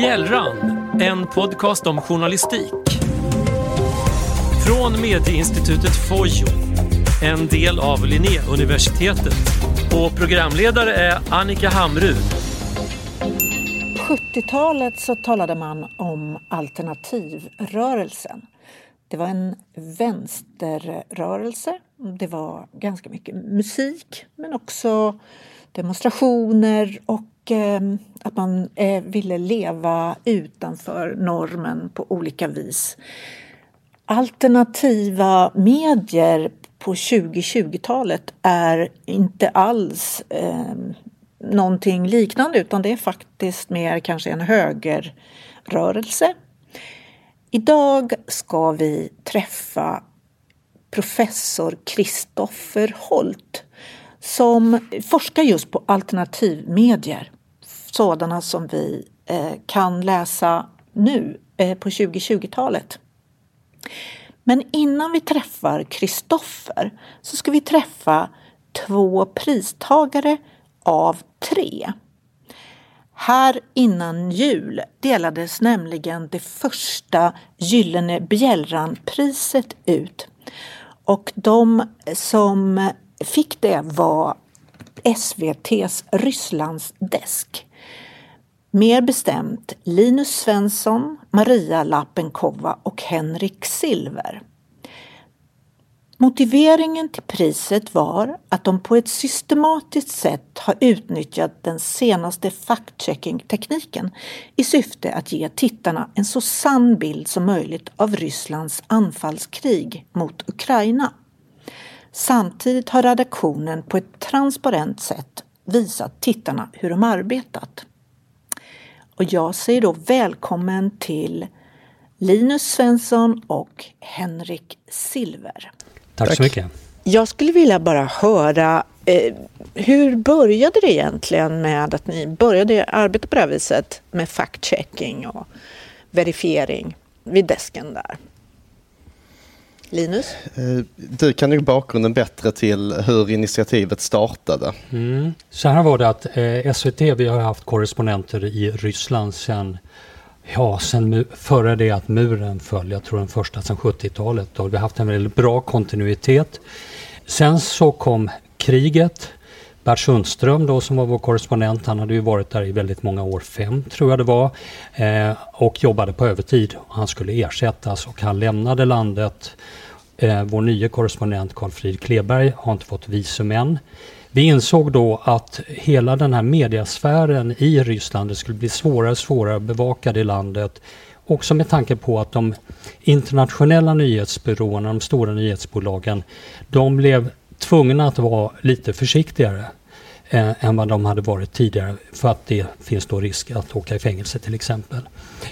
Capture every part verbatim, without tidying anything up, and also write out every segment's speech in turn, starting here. Bjällran, en podcast om journalistik. Från Medieinstitutet FOJO, en del av Linnéuniversitetet. Och programledare är Annika Hamrud. På sjuttiotalet så talade man om alternativrörelsen. Det var en vänsterrörelse. Det var ganska mycket musik, men också demonstrationer och eh, att man eh, ville leva utanför normen på olika vis. Alternativa medier på tjugo tjugotalet är inte alls eh, någonting liknande, utan det är faktiskt mer kanske en högerrörelse. Idag ska vi träffa professor Kristoffer Holt som forskar just på alternativmedier, sådana som vi eh, kan läsa nu eh, på tjugo tjugotalet. Men innan vi träffar Kristoffer så ska vi träffa två pristagare av tre. Här innan jul delades nämligen det första gyllene Bjällranpriset ut. Och de som fick det var S V T:s Rysslandsdesk. Mer bestämt Linus Svensson, Maria Lapenkova och Henrik Silver. Motiveringen till priset var att de på ett systematiskt sätt har utnyttjat den senaste fact-checking-tekniken i syfte att ge tittarna en så sann bild som möjligt av Rysslands anfallskrig mot Ukraina. Samtidigt har redaktionen på ett transparent sätt visat tittarna hur de arbetat. Och jag säger då välkommen till Linus Svensson och Henrik Silver. Tack så mycket. Jag skulle vilja bara höra, eh, hur började det egentligen med att ni började arbeta på det här viset med fact-checking och verifiering vid desken där? Linus? Eh, du kan ju bakgrunden bättre till hur initiativet startade. Mm. Så här var det att eh, S V T, vi har haft korrespondenter i Ryssland sedan Ja, sen före det att muren föll, jag tror den första sedan sjuttiotalet, då vi har haft en väldigt bra kontinuitet. Sen så kom kriget. Bert Sjönström då, som var vår korrespondent, han hade ju varit där i väldigt många år, fem tror jag det var, eh, och jobbade på övertid. Han skulle ersättas och han lämnade landet. Eh, vår nya korrespondent Karlfrid Kleberg har inte fått visum än. Vi insåg då att hela den här mediasfären i Ryssland skulle bli svårare och svårare bevakad i landet. Också med tanke på att de internationella nyhetsbyråerna, de stora nyhetsbolagen, de blev tvungna att vara lite försiktigare eh, än vad de hade varit tidigare. För att det finns då risk att åka i fängelse till exempel.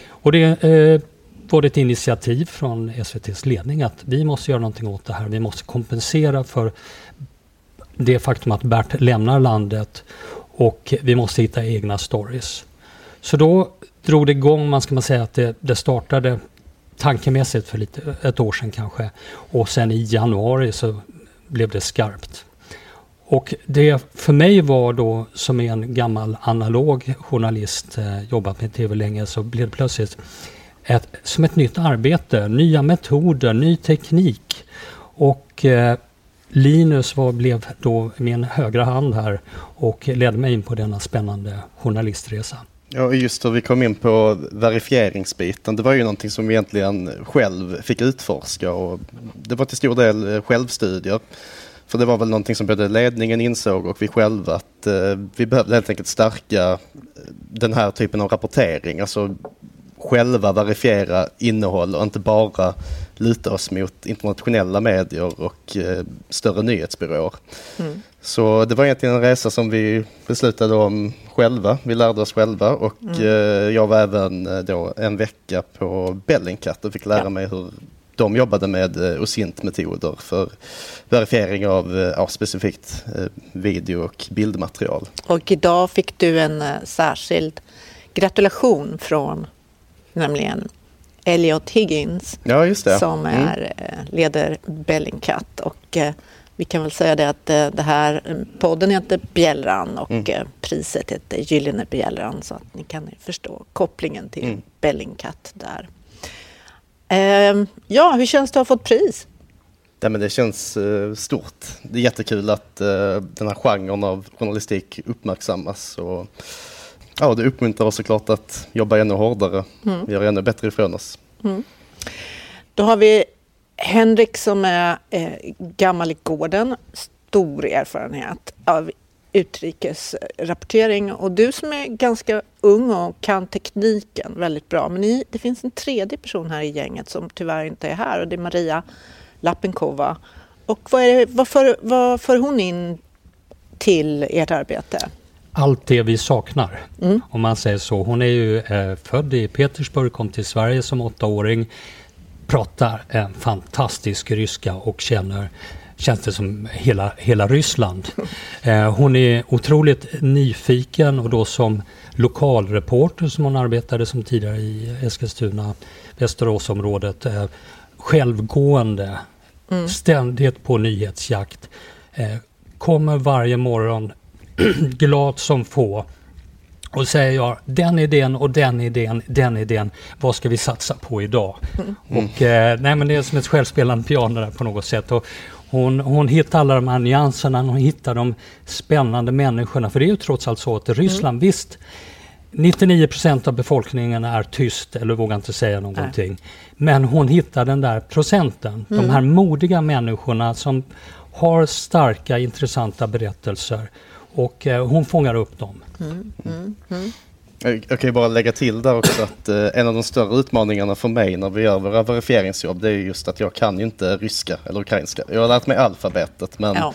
Och det eh, var ett initiativ från S V T:s ledning att vi måste göra någonting åt det här. Vi måste kompensera för det faktum att Bert lämnar landet och vi måste hitta egna stories. Så då drog det igång, man ska man säga att det, det startade tankemässigt för lite, ett år sedan kanske. Och sen i januari så blev det skarpt. Och det för mig var då, som en gammal analog journalist, eh, jobbat med tv länge, så blev det plötsligt ett, som ett nytt arbete, nya metoder, ny teknik. Och eh, Linus var, blev då min högra hand här och ledde mig in på denna spännande journalistresa. Ja, just då vi kom in på verifieringsbiten. Det var ju någonting som vi egentligen själv fick utforska och det var till stor del självstudier. För det var väl någonting som både ledningen insåg och vi själva att eh, vi behövde helt enkelt stärka den här typen av rapportering. Alltså själva verifiera innehåll och inte bara luta oss mot internationella medier och eh, större nyhetsbyråer. Mm. Så det var egentligen en resa som vi beslutade om själva. Vi lärde oss själva och mm. eh, jag var även då en vecka på Bellingcat och fick lära ja. mig hur de jobbade med eh, OSINT-metoder för verifiering av eh, specifikt eh, video- och bildmaterial. Och idag fick du en eh, särskild gratulation från nämligen Elliot Higgins, ja, just det. som är, mm. leder Bellingcat och Vi kan väl säga det att det här podden heter Bjällran och mm. priset heter Gyllene Bjällran, så att ni kan förstå kopplingen till mm. Bellingcat där. Eh, ja, hur känns det att ha fått pris? Ja, men det känns eh, stort. Det är jättekul att eh, den här genren av journalistik uppmärksammas. Och, ja, det uppmuntrar oss såklart att jobba ännu hårdare. Mm. Vi gör ännu bättre ifrån oss. Mm. Då har vi Henrik som är eh, gammal i gården, stor erfarenhet av utrikesrapportering, och du som är ganska ung och kan tekniken väldigt bra. Men ni, det finns en tredje person här i gänget som tyvärr inte är här, och det är Maria Lapenkova. Och vad, är det, vad, för, vad för hon in till ert arbete? Allt det vi saknar, mm. om man säger så. Hon är ju eh, född i Petersburg, kom till Sverige som åttaåring, pratar en fantastisk ryska och känner, känns det som, hela, hela Ryssland. Eh, hon är otroligt nyfiken, och då som lokalreporter som hon arbetade som tidigare i Eskilstuna, Västeråsområdet, eh, självgående, mm. ständigt på nyhetsjakt, eh, kommer varje morgon glad som få och säger jag, den idén och den idén, den idén, vad ska vi satsa på idag? Mm. Och eh, nej, men det är som ett självspelande piano där på något sätt, och hon, hon hittar alla de här nyanserna, hon hittar de spännande människorna, för det är ju trots allt så att i Ryssland, mm. visst, nittionio procent av befolkningen är tyst eller vågar inte säga någonting, nej. Men hon hittar den där procenten, mm. de här modiga människorna som har starka, intressanta berättelser. Och hon fångar upp dem. Mm, mm, mm. Jag kan ju bara lägga till där också att en av de större utmaningarna för mig när vi gör våra verifieringsjobb, det är just att jag kan ju inte ryska eller ukrainska. Jag har lärt mig alfabetet, men ja.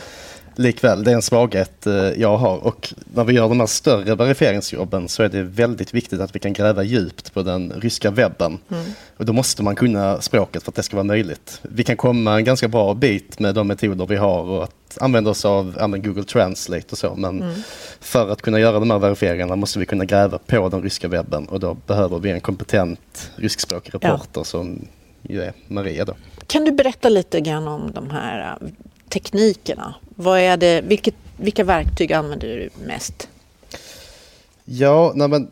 likväl, det är en svaghet jag har. Och när vi gör de här större verifieringsjobben så är det väldigt viktigt att vi kan gräva djupt på den ryska webben. Mm. Och då måste man kunna språket för att det ska vara möjligt. Vi kan komma en ganska bra bit med de metoder vi har och att använder oss av använder Google Translate och så, men mm. för att kunna göra de här verifieringarna måste vi kunna gräva på den ryska webben, och då behöver vi en kompetent ryskspråkig reporter, ja. som ju är Maria då. Kan du berätta lite grann om de här teknikerna? Vad är det, vilket, vilka verktyg använder du mest? Ja, nej men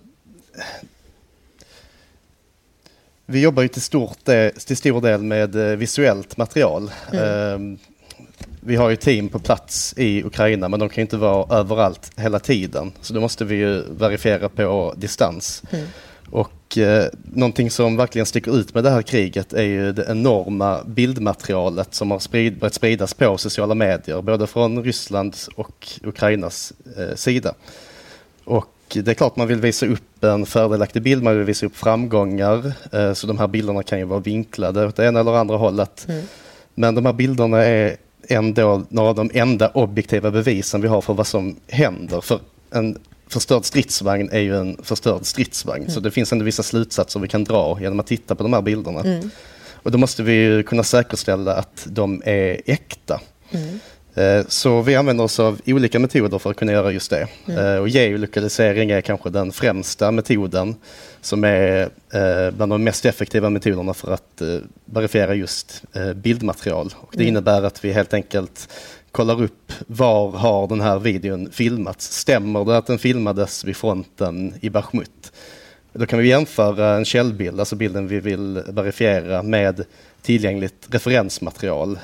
vi jobbar ju till, stort, till stor del med visuellt material. Mm. Ehm, Vi har ju team på plats i Ukraina, men de kan inte vara överallt hela tiden. Så då måste vi ju verifiera på distans. Mm. Och eh, någonting som verkligen sticker ut med det här kriget är ju det enorma bildmaterialet som har sprid, börjat spridas på sociala medier, både från Rysslands och Ukrainas eh, sida. Och det är klart man vill visa upp en fördelaktig bild, man vill visa upp framgångar. Eh, så de här bilderna kan ju vara vinklade åt det ena eller andra hållet. Mm. Men de här bilderna är ändå några av de enda objektiva bevisen vi har för vad som händer. För en förstörd stridsvagn är ju en förstörd stridsvagn. Mm. Så det finns ändå vissa slutsatser vi kan dra genom att titta på de här bilderna. Mm. Och då måste vi ju kunna säkerställa att de är äkta. Mm. Så vi använder oss av olika metoder för att kunna göra just det. Mm. Och geolokalisering är kanske den främsta metoden, som är bland de mest effektiva metoderna för att verifiera just bildmaterial. Och det mm. innebär att vi helt enkelt kollar upp, var har den här videon filmats? Stämmer det att den filmades vid fronten i Bachmut? Då kan vi jämföra en källbild, alltså bilden vi vill verifiera, med tillgängligt referensmaterial.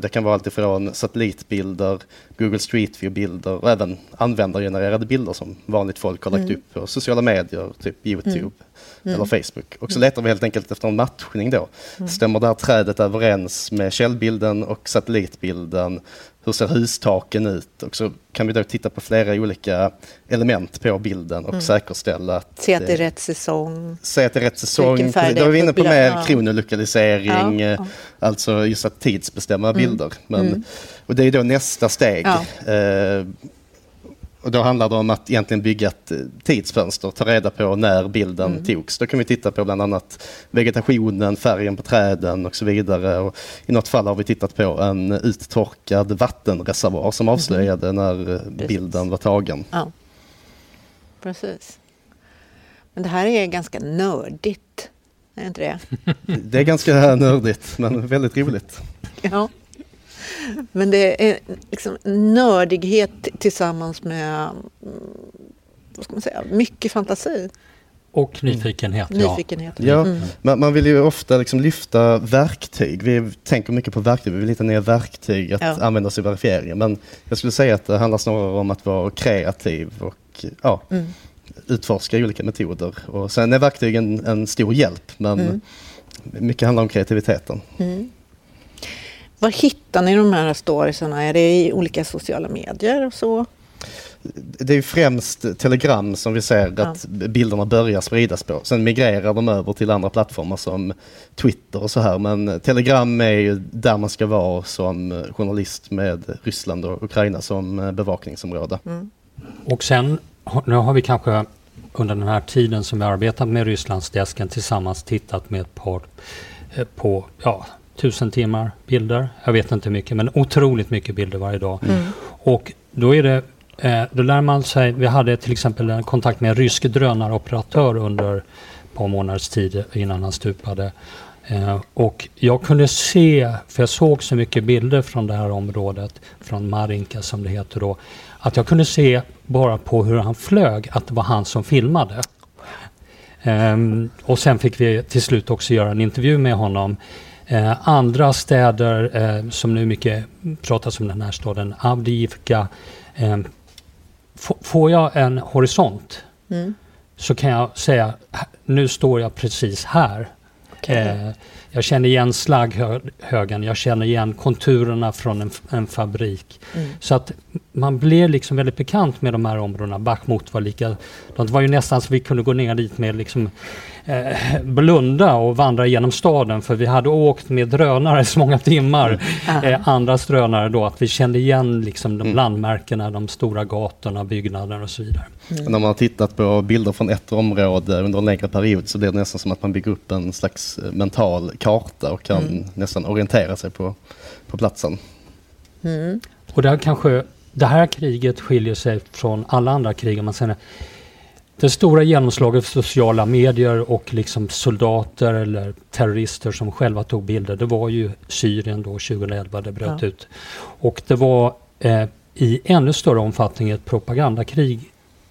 Det kan vara allt ifrån satellitbilder, Google Street View-bilder och även användargenererade bilder som vanligt folk har lagt mm. upp på sociala medier, typ YouTube mm. Mm. eller Facebook. Och så letar vi helt enkelt efter en matchning då. Mm. Stämmer det här trädet överens med källbilden och satellitbilden? Hur ser hustaken ut? Och så kan vi då titta på flera olika element på bilden och mm. säkerställa att se att det är rätt säsong. Se att det är rätt säsong. Då är vi inne på mer kronolokalisering, ja, ja. alltså just att tidsbestämma mm. bilder. Men, mm. och det är då nästa steg. Ja. Eh, och då handlar det om att egentligen bygga ett tidsfönster, ta reda på när bilden mm. togs. Då kan vi titta på bland annat vegetationen, färgen på träden och så vidare. Och i något fall har vi tittat på en uttorkad vattenreservoar som avslöjade mm. när Precis. bilden var tagen. Ja. Precis. Men det här är ganska nördigt, är inte det? Det är ganska nördigt, men väldigt roligt. Ja. Men det är liksom nördighet tillsammans med, vad ska man säga, mycket fantasi. Och nyfikenhet. Mm. Nyfikenhet. Ja, mm. man, man vill ju ofta liksom lyfta verktyg. Vi tänker mycket på verktyg. Vi vill hitta ner verktyg att ja. använda oss i verifieringen. Men jag skulle säga att det handlar snarare om att vara kreativ och ja, mm. utforska olika metoder. Och sen är verktygen en stor hjälp, men mm. mycket handlar om kreativiteten. Mm. Var hittar ni de här storiesarna? Är det i olika sociala medier och så? Det är ju främst Telegram som vi ser att ja. bilderna börjar spridas på. Sen migrerar de över till andra plattformar som Twitter och så här. Men Telegram är ju där man ska vara som journalist med Ryssland och Ukraina som bevakningsområde. Mm. Och sen, nu har vi kanske under den här tiden som vi arbetat med Rysslandsdesken tillsammans tittat med ett par på... Ja, tusen timmar bilder, jag vet inte mycket, men otroligt mycket bilder varje dag. Mm. Och då är det, då lär man sig, vi hade till exempel en kontakt med en rysk drönaroperatör under ett par månaders tid innan han stupade. Och jag kunde se, för jag såg så mycket bilder från det här området, från Marinka som det heter då, att jag kunde se bara på hur han flög, att det var han som filmade. Och sen fick vi till slut också göra en intervju med honom. Eh, andra städer eh, som nu mycket pratas om, den här staden Avdijivka. Eh, f- får jag en horisont mm. så kan jag säga, nu står jag precis här. Okay. Eh, jag känner igen slagghögen, jag känner igen konturerna från en, f- en fabrik. Mm. Så att man blir liksom väldigt bekant med de här områdena. Bachmut var lika, det var ju nästan så vi kunde gå ner dit med liksom Eh, blunda och vandra genom staden, för vi hade åkt med drönare så många timmar, mm. eh, andras drönare då, att vi kände igen liksom de mm. landmärkena, de stora gatorna, byggnaderna och så vidare. Mm. När man har tittat på bilder från ett område under en längre period så blir det nästan som att man bygger upp en slags mental karta och kan mm. nästan orientera sig på, på platsen. Mm. Och där kanske det här kriget skiljer sig från alla andra krig, man säger. Det stora genomslaget för sociala medier och liksom soldater eller terrorister som själva tog bilder, det var ju Syrien då tjugoelva det bröt ja. ut. Och det var eh, i ännu större omfattning ett propagandakrig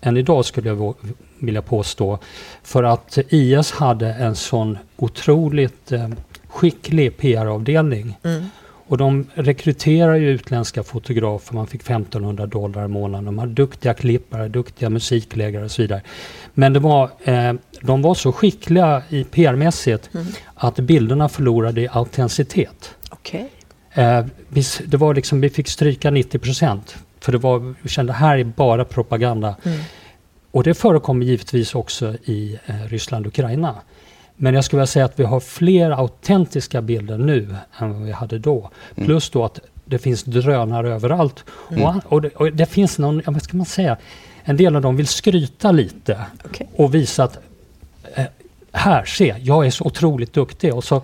än idag, skulle jag v- vilja påstå. För att I S hade en sån otroligt eh, skicklig P R-avdelning. Mm. Och de rekryterar ju utländska fotografer, man fick femtonhundra dollar i månaden. De har duktiga klippare, duktiga musikläggare och så vidare. Men det var, eh, de var så skickliga i P R-mässigt mm. att bilderna förlorade i autenticitet. Okay. Eh, vi, det var liksom, vi fick stryka nittio procent. För det var, vi kände, här är bara propaganda. Mm. Och det förekommer givetvis också i eh, Ryssland och Ukraina. Men jag skulle vilja säga att vi har fler autentiska bilder nu än vad vi hade då. Mm. Plus då att det finns drönare överallt. Mm. Och, och, det, och det finns någon, vad ska man säga, en del av dem vill skryta lite okay. och visa att eh, här, se, jag är så otroligt duktig. Och så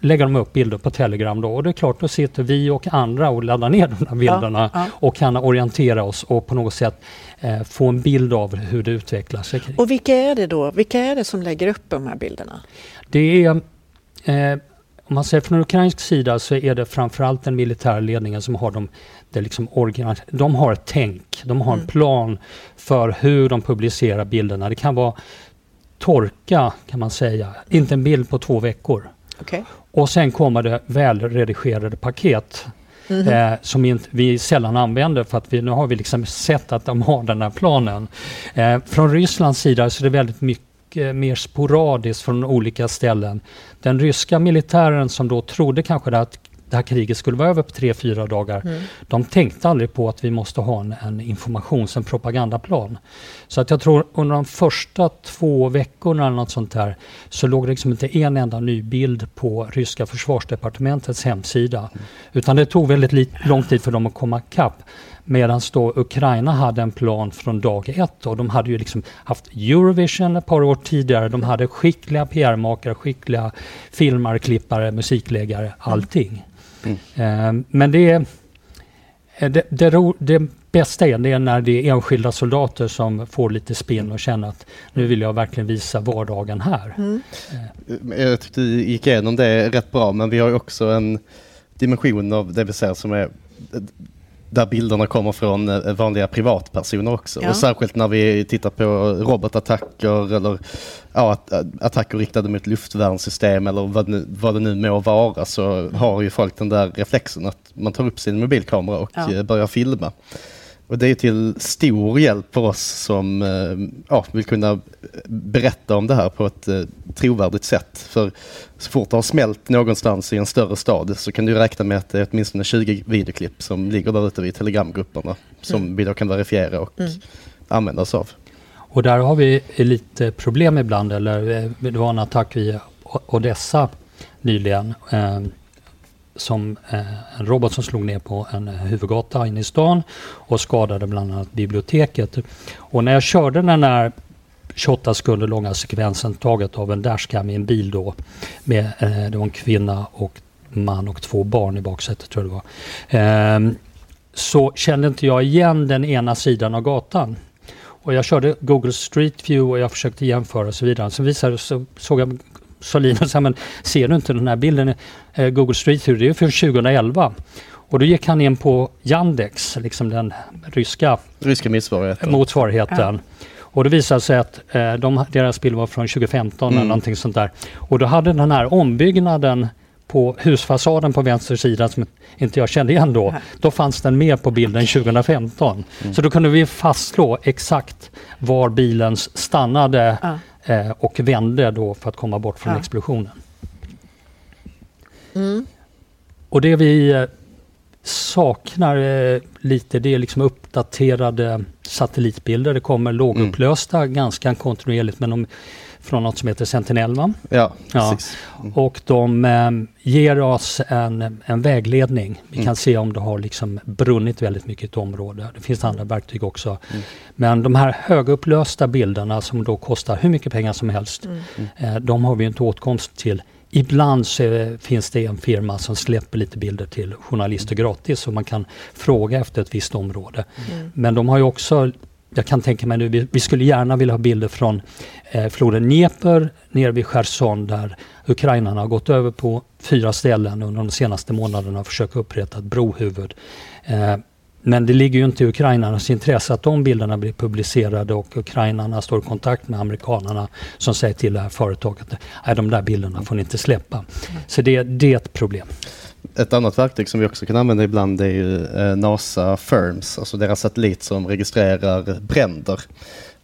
lägger de upp bilder på Telegram då. Och det är klart, då sitter vi och andra och laddar ner de här bilderna ja, ja. och kan orientera oss och på något sätt eh, få en bild av hur det utvecklar sig. Och vilka är det då? Vilka är det som lägger upp de här bilderna? Det är, eh, om man säger från ukrainsk sida så är det framförallt den militära ledningen som har dem, det liksom organ, de har ett tänk, de har mm. en plan för hur de publicerar bilderna. Det kan vara torka, kan man säga, inte en bild på två veckor. Okay. Och sen kommer det välredigerade paket mm-hmm. eh, som inte, vi sällan använder, för att vi, nu har vi liksom sett att de har den här planen. Eh, från Rysslands sida så är det väldigt mycket eh, mer sporadiskt från olika ställen. Den ryska militären som då trodde kanske att det här kriget skulle vara över på tre, fyra dagar. Mm. De tänkte aldrig på att vi måste ha en, en informations- en propagandaplan. Så att jag tror under de första två veckorna eller något sånt här så låg det liksom inte en enda ny bild på ryska försvarsdepartementets hemsida. Mm. Utan det tog väldigt li- lång tid för dem att komma kapp. Medan då Ukraina hade en plan från dag ett, och de hade ju liksom haft Eurovision ett par år tidigare. De hade skickliga P R-makare, skickliga filmare, klippare, musikläggare, allting. Mm. Men det, det, det, ro, det bästa är, det är när det är enskilda soldater som får lite spinn och känner att nu vill jag verkligen visa vardagen här. Mm. Jag tyckte du gick igenom det rätt bra, men vi har ju också en dimension av det vi ser som är där bilderna kommer från vanliga privatpersoner också. Ja. Och särskilt när vi tittar på robotattacker eller ja, attacker riktade mot luftvärnssystem eller vad, nu, vad det nu må vara, så har ju folk den där reflexen att man tar upp sin mobilkamera och ja. börjar filma. Och det är till stor hjälp för oss som ja, vill kunna berätta om det här på ett trovärdigt sätt. För så fort det har smält någonstans i en större stad så kan du räkna med att det är åtminstone tjugo videoklipp som ligger där ute vid telegramgrupperna som mm. vi då kan verifiera och mm. använda oss av. Och där har vi lite problem ibland. Eller det var en attack vid Odessa nyligen. Eh, som eh, en robot som slog ner på en huvudgata inne i stan och skadade bland annat biblioteket. Och när jag körde den här tjugoåtta sekunder långa sekvensen taget av en dashcam i en bil då med eh, det var en kvinna och man och två barn i baksätet tror jag det var. Eh, så kände inte jag igen den ena sidan av gatan. Och jag körde Google Street View och jag försökte jämföra och så vidare. Så visade så såg jag Så Linus sa, men ser du inte den här bilden? Google Street View, det är från tjugoelva. Och då gick han in på Yandex, liksom den ryska, ryska motsvarigheten. motsvarigheten. Ja. Och det visade sig att de, deras bild var från tjugo femton mm. eller någonting sånt där. Och då hade den här ombyggnaden på husfasaden på vänster sida som inte jag kände igen då, då fanns den med på bilden tjugo femton. Mm. Så då kunde vi fastslå exakt var bilen stannade ja. och vände då för att komma bort från ja. explosionen. Mm. Och det vi saknar lite, det är liksom uppdaterade satellitbilder. Det kommer lågupplösta mm. ganska kontinuerligt, men de, från något som heter Sentinelman. Ja, ja. Mm. Och de äm, ger oss en, en vägledning. Vi kan mm. se om det har liksom brunnit väldigt mycket i ett område. Det finns andra verktyg också. Mm. Men de här högupplösta bilderna som då kostar hur mycket pengar som helst, mm. äh, de har vi inte åtkomst till. Ibland så finns det en firma som släpper lite bilder till journalister mm. gratis så man kan fråga efter ett visst område. Mm. Men de har ju också, jag kan tänka mig nu, vi, vi skulle gärna vilja ha bilder från eh, floden Dnepr nere vid Sjönström där ukrainarna har gått över på fyra ställen under de senaste månaderna och försökt upprätta ett brohuvud. Eh, men det ligger ju inte i ukrainarnas intresse att de bilderna blir publicerade och ukrainarna står i kontakt med amerikanerna som säger till det här företaget att de där bilderna får ni inte släppa. Så det, det är ett problem. Ett annat verktyg som vi också kan använda ibland är ju NASA Firms, alltså deras satellit som registrerar bränder.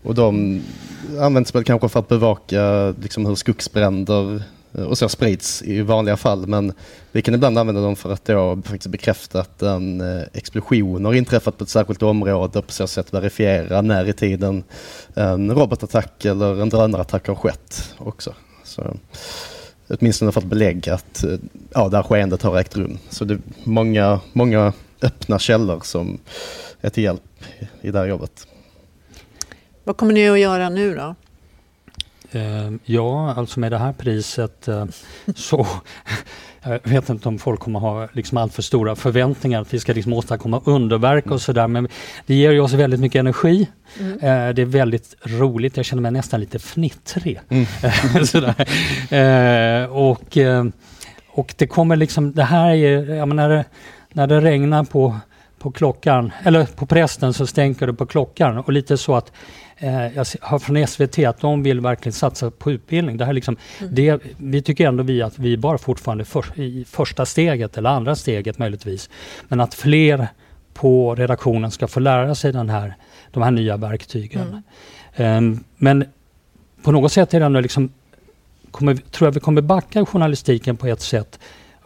Och de används väl kanske för att bevaka liksom hur skogsbränder och så sprids i vanliga fall, men vi kan ibland använda dem för att då faktiskt bekräfta att en explosion har inträffat på ett särskilt område och på så sätt verifiera när i tiden en robotattack eller en drönarattack har skett också. Så åtminstone för att belägga att ja, det här skeendet har ägt rum. Så det är många, många öppna källor som är till hjälp i det här jobbet. Vad kommer ni att göra nu då? Eh, ja, alltså med det här priset eh, så... Jag vet inte om folk kommer ha liksom allt för stora förväntningar att vi ska liksom åstadkomma underverk och sådär, men det ger ju oss väldigt mycket energi. Mm. Eh, det är väldigt roligt, jag känner mig nästan lite fnittrig. Mm. eh, och, och det kommer liksom, det här är, jag menar, när det, när det regnar på, på klockan, eller på prästen så stänker det på klockan och lite så att jag har från S V T att de vill verkligen satsa på utbildning. Det här liksom, mm. det, vi tycker ändå vi att vi bara fortfarande för, i första steget eller andra steget möjligtvis. Men att fler på redaktionen ska få lära sig den här, de här nya verktygen. Mm. Um, men på något sätt är det ändå liksom, kommer, tror jag vi kommer backa journalistiken på ett sätt.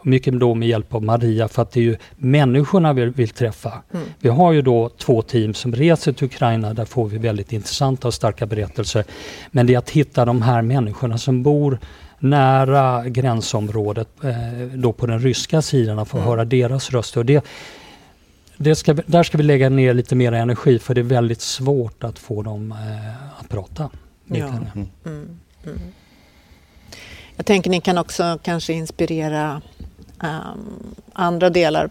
Mycket då med hjälp av Maria, för att det är ju människorna vi vill träffa. Mm. Vi har ju då två team som reser till Ukraina, där får vi väldigt intressanta och starka berättelser. Men det är att hitta de här människorna som bor nära gränsområdet eh, då på den ryska sidan och få mm. höra deras röster. Och det, det ska, där ska vi lägga ner lite mer energi, för det är väldigt svårt att få dem eh, att prata. Ja. Mm. Mm. Mm. Jag tänker ni kan också kanske inspirera Um, andra delar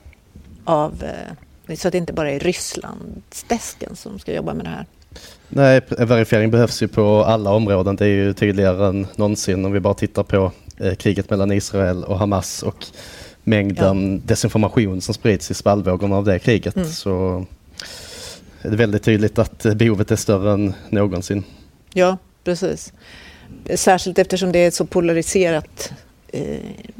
av uh, så att det inte bara är Rysslandsdesken som ska jobba med det här. Nej, verifiering behövs ju på alla områden. Det är ju tydligare än någonsin om vi bara tittar på eh, kriget mellan Israel och Hamas och mängden ja. desinformation som sprids i svallvågorna av det kriget, mm. så är det väldigt tydligt att behovet är större än någonsin. Ja, precis. Särskilt eftersom det är så polariserat eh,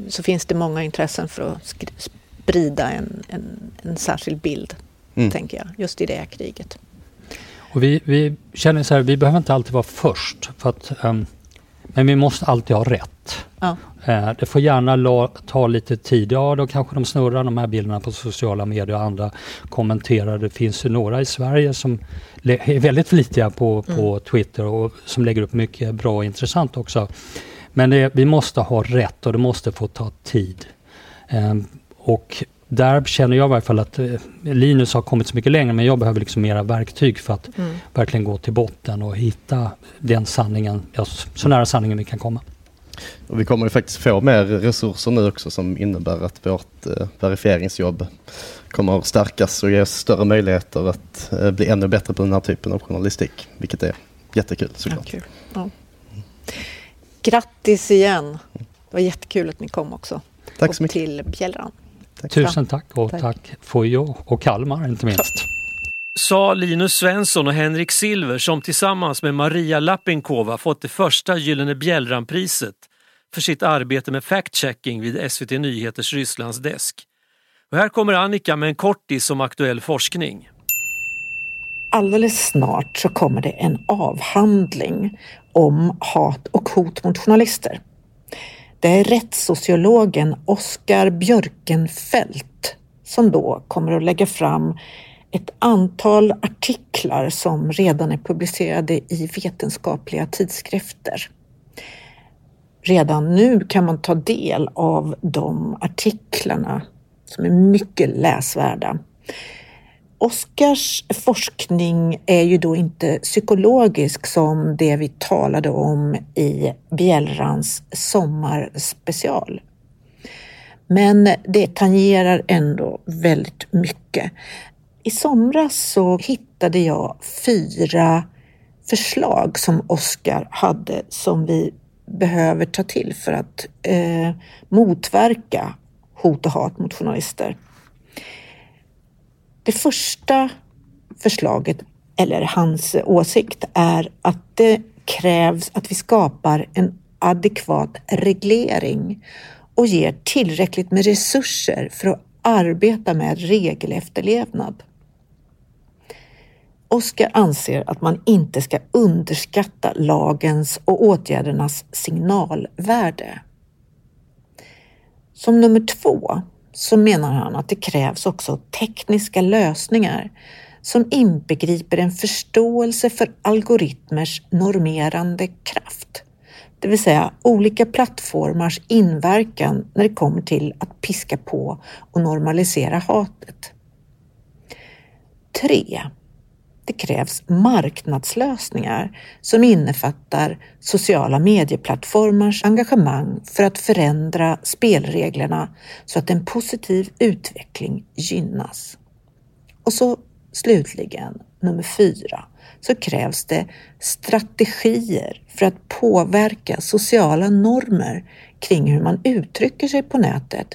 så finns det många intressen för att sk- sprida en, en, en särskild bild, mm. tänker jag, just i det här kriget. Och vi, vi känner så här, vi behöver inte alltid vara först, för att, um, men vi måste alltid ha rätt. Ja. Uh, det får gärna la, ta lite tid. Ja, då kanske de snurrar de här bilderna på sociala medier och andra kommenterar. Det finns ju några i Sverige som le- är väldigt flitiga på, mm. på Twitter och som lägger upp mycket bra och intressant också. Men det, vi måste ha rätt och det måste få ta tid. Um, och där känner jag i alla fall att Linus har kommit så mycket längre, men jag behöver liksom mera verktyg för att mm. verkligen gå till botten och hitta den sanningen, så nära sanningen vi kan komma. Och vi kommer ju faktiskt få mer resurser nu också som innebär att vårt eh, verifieringsjobb kommer att stärkas och ge större möjligheter att eh, bli ännu bättre på den här typen av journalistik, vilket är jättekul såklart. Ja, ja. Grattis igen. Det var jättekul att ni kom också. Tack så mycket. Och till Bjällran. Tack. Tusen tack och tack, tack F O J O och Kalmar inte minst. Tack. Sa Linus Svensson och Henrik Silver, som tillsammans med Maria Lapenkova fått det första gyllene Bjällranpriset för sitt arbete med fact-checking vid S V T Nyheters Rysslandsdesk. Och här kommer Annika med en kortis om aktuell forskning. Alldeles snart så kommer det en avhandling om hat och hot mot journalister. Det är rättssociologen Oskar Björkenfält som då kommer att lägga fram ett antal artiklar som redan är publicerade i vetenskapliga tidskrifter. Redan nu kan man ta del av de artiklarna som är mycket läsvärda. Oskars forskning är ju då inte psykologisk som det vi talade om i Bjällrans sommarspecial. Men det tangerar ändå väldigt mycket. I somras så hittade jag fyra förslag som Oskar hade som vi behöver ta till för att eh, motverka hot och hat mot journalister. Det första förslaget, eller hans åsikt, är att det krävs att vi skapar en adekvat reglering och ger tillräckligt med resurser för att arbeta med regelefterlevnad. Oskar anser att man inte ska underskatta lagens och åtgärdernas signalvärde. Som nummer två så menar han att det krävs också tekniska lösningar som inbegriper en förståelse för algoritmers normerande kraft. Det vill säga olika plattformars inverkan när det kommer till att piska på och normalisera hatet. Tre. Det krävs marknadslösningar som innefattar sociala medieplattformars engagemang för att förändra spelreglerna så att en positiv utveckling gynnas. Och så slutligen, nummer fyra, så krävs det strategier för att påverka sociala normer kring hur man uttrycker sig på nätet,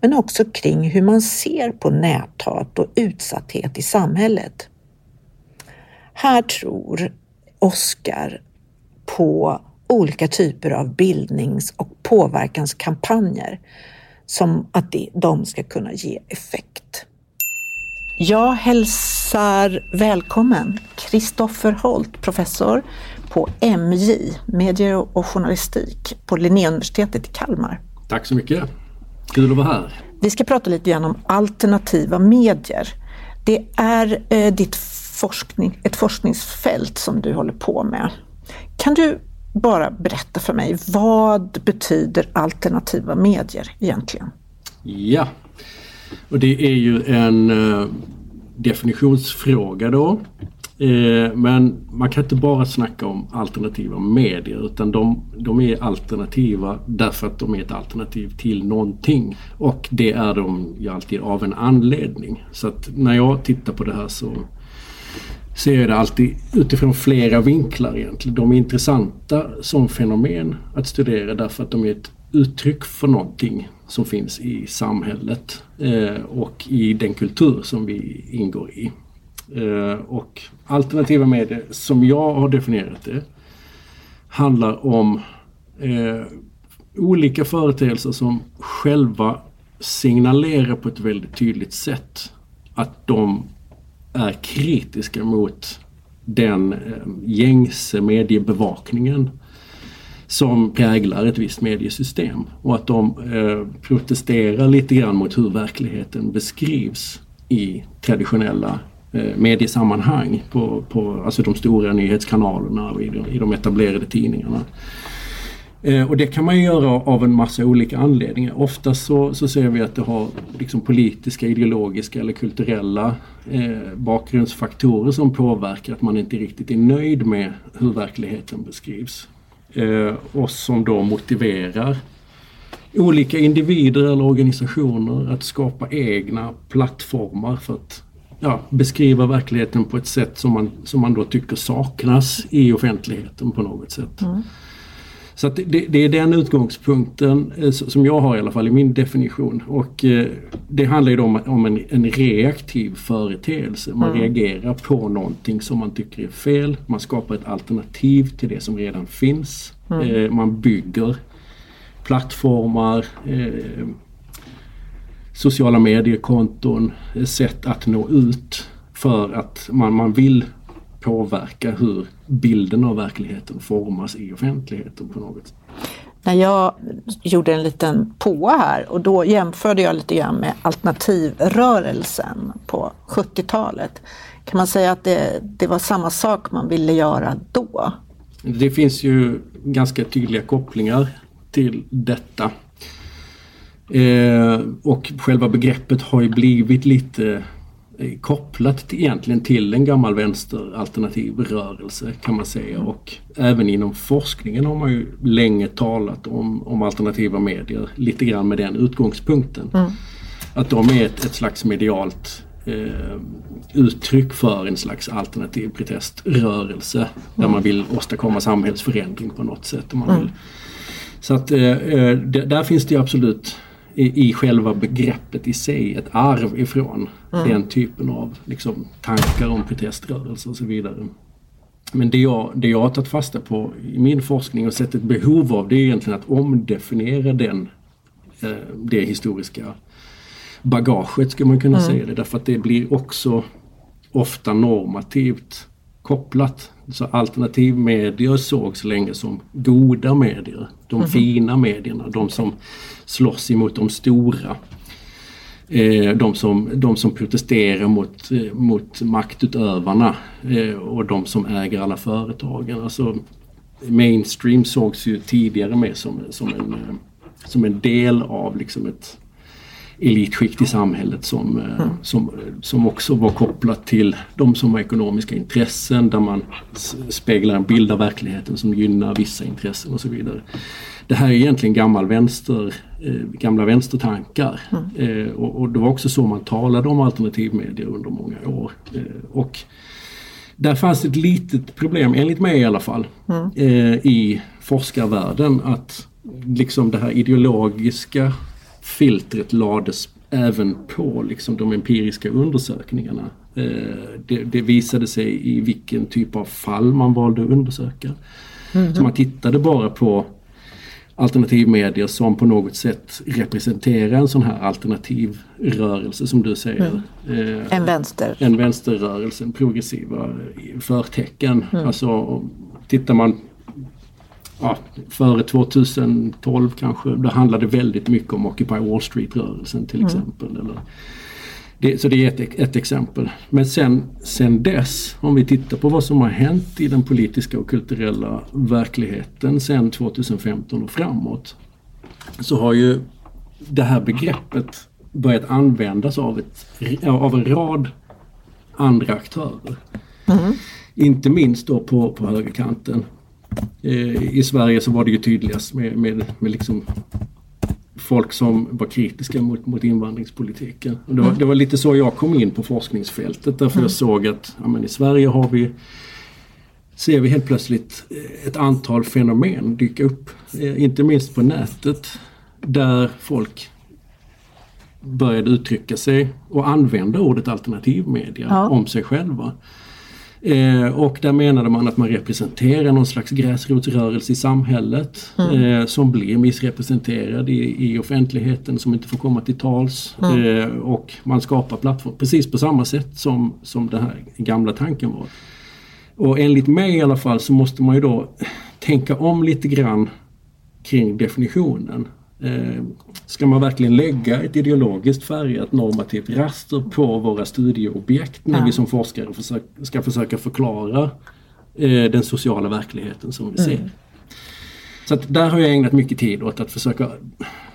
men också kring hur man ser på näthat och utsatthet i samhället. Här tror Oskar på olika typer av bildnings- och påverkanskampanjer som att de ska kunna ge effekt. Jag hälsar välkommen Kristoffer Holt, professor på M J, medier och journalistik på Linnéuniversitetet i Kalmar. Tack så mycket. Kul att vara här. Vi ska prata lite grann om alternativa medier. Det är eh, ditt forskning, ett forskningsfält som du håller på med. Kan du bara berätta för mig, vad betyder alternativa medier egentligen? Ja, och det är ju en eh, definitionsfråga då. Eh, men man kan inte bara snacka om alternativa medier, utan de, de är alternativa därför att de är ett alternativ till någonting. Och det är de ju alltid av en anledning. Så att när jag tittar på det här så ser jag det alltid utifrån flera vinklar egentligen. De är intressanta som fenomen att studera därför att de är ett uttryck för någonting som finns i samhället eh, och i den kultur som vi ingår i. Eh, och alternativa medier, som jag har definierat det, handlar om eh, olika företeelser som själva signalerar på ett väldigt tydligt sätt att de är kritiska mot den eh, gängse mediebevakningen som präglar ett visst mediesystem, och att de eh, protesterar lite grann mot hur verkligheten beskrivs i traditionella eh, mediesammanhang på, på alltså de stora nyhetskanalerna och i de, i de etablerade tidningarna. Eh, och det kan man ju göra av en massa olika anledningar. Ofta så, så ser vi att det har liksom politiska, ideologiska eller kulturella eh, bakgrundsfaktorer som påverkar att man inte riktigt är nöjd med hur verkligheten beskrivs. Och som då motiverar olika individer eller organisationer att skapa egna plattformar för att ja, beskriva verkligheten på ett sätt som man, som man då tycker saknas i offentligheten på något sätt. Mm. Så att det, det är den utgångspunkten som jag har i alla fall i min definition. Och det handlar ju då om, om en, en reaktiv företeelse. Man mm. reagerar på någonting som man tycker är fel. Man skapar ett alternativ till det som redan finns. Mm. Man bygger plattformar, eh, sociala mediekonton, sätt att nå ut för att man, man vill påverka hur bilden av verkligheten formas i offentligheten på något sätt. När jag gjorde en liten påa här, och då jämförde jag lite grann med alternativrörelsen på sjuttiotalet. Kan man säga att det, det var samma sak man ville göra då? Det finns ju ganska tydliga kopplingar till detta. Eh, och själva begreppet har ju blivit lite kopplat till, egentligen till en gammal vänsteralternativ rörelse kan man säga, och även inom forskningen har man ju länge talat om, om alternativa medier lite grann med den utgångspunkten. Mm. Att de är ett, ett slags medialt eh, uttryck för en slags alternativ proteströrelse mm. där man vill åstadkomma samhällsförändring på något sätt. Om man mm. vill. Så att eh, d- där finns det ju absolut I, i själva begreppet i sig ett arv ifrån mm. den typen av liksom, tankar om proteströrelser och så vidare. Men det jag, det jag har tagit fasta på i min forskning och sett ett behov av, det är egentligen att omdefiniera den, eh, det historiska bagaget, skulle man kunna mm. säga det. Därför att det blir också ofta normativt kopplat. Så alternativmedier sågs så länge som goda medier, de mm. fina medierna, de som slåss emot de stora, eh, de, som, de som protesterar mot, eh, mot maktutövarna eh, och de som äger alla företagen. Alltså, mainstream sågs ju tidigare med som, som, en, som en del av liksom ett elitskikt i samhället som, mm. som, som också var kopplat till de som har ekonomiska intressen, där man speglar en bild av verkligheten som gynnar vissa intressen och så vidare. Det här är egentligen gammal vänster, eh, gamla vänstertankar mm. eh, och, och det var också så man talade om alternativmedier under många år. Eh, och där fanns ett litet problem, enligt mig i alla fall, mm. eh, i forskarvärlden, att liksom det här ideologiska filtret lades även på liksom de empiriska undersökningarna. Det, det visade sig i vilken typ av fall man valde att undersöka. Mm-hmm. Så man tittade bara på alternativmedier som på något sätt representerar en sån här alternativ rörelse som du säger. Mm. Eh, en vänster. En vänsterrörelse, en progressiva förtecken. Mm. Alltså, tittar man Ja, före tjugotolv kanske, då handlade väldigt mycket om Occupy Wall Street-rörelsen till mm. exempel. Eller det, så det är ett, ett exempel. Men sen, sen dess, om vi tittar på vad som har hänt i den politiska och kulturella verkligheten sen tjugofemton och framåt, så har ju det här begreppet börjat användas av, ett, av en rad andra aktörer. Mm. Inte minst då på, på högerkanten. I Sverige så var det ju tydligast med, med, med liksom folk som var kritiska mot, mot invandringspolitiken. Och det, var, det var lite så jag kom in på forskningsfältet, därför jag såg att ja, men i Sverige har vi ser vi helt plötsligt ett antal fenomen dyka upp, inte minst på nätet, där folk började uttrycka sig och använda ordet alternativmedia ja. om sig själva. Eh, och där menade man att man representerar någon slags gräsrotsrörelse i samhället mm. eh, som blir missrepresenterad i, i offentligheten, som inte får komma till tals. Mm. Eh, och man skapar plattform precis på samma sätt som, som den här gamla tanken var. Och enligt mig i alla fall så måste man ju då tänka om lite grann kring definitionen. Eh, ska man verkligen lägga ett ideologiskt färgat normativt raster på våra studieobjekt när ja. vi som forskare försöker, ska försöka förklara eh, den sociala verkligheten som vi ser. Mm. Så att där har jag ägnat mycket tid åt att försöka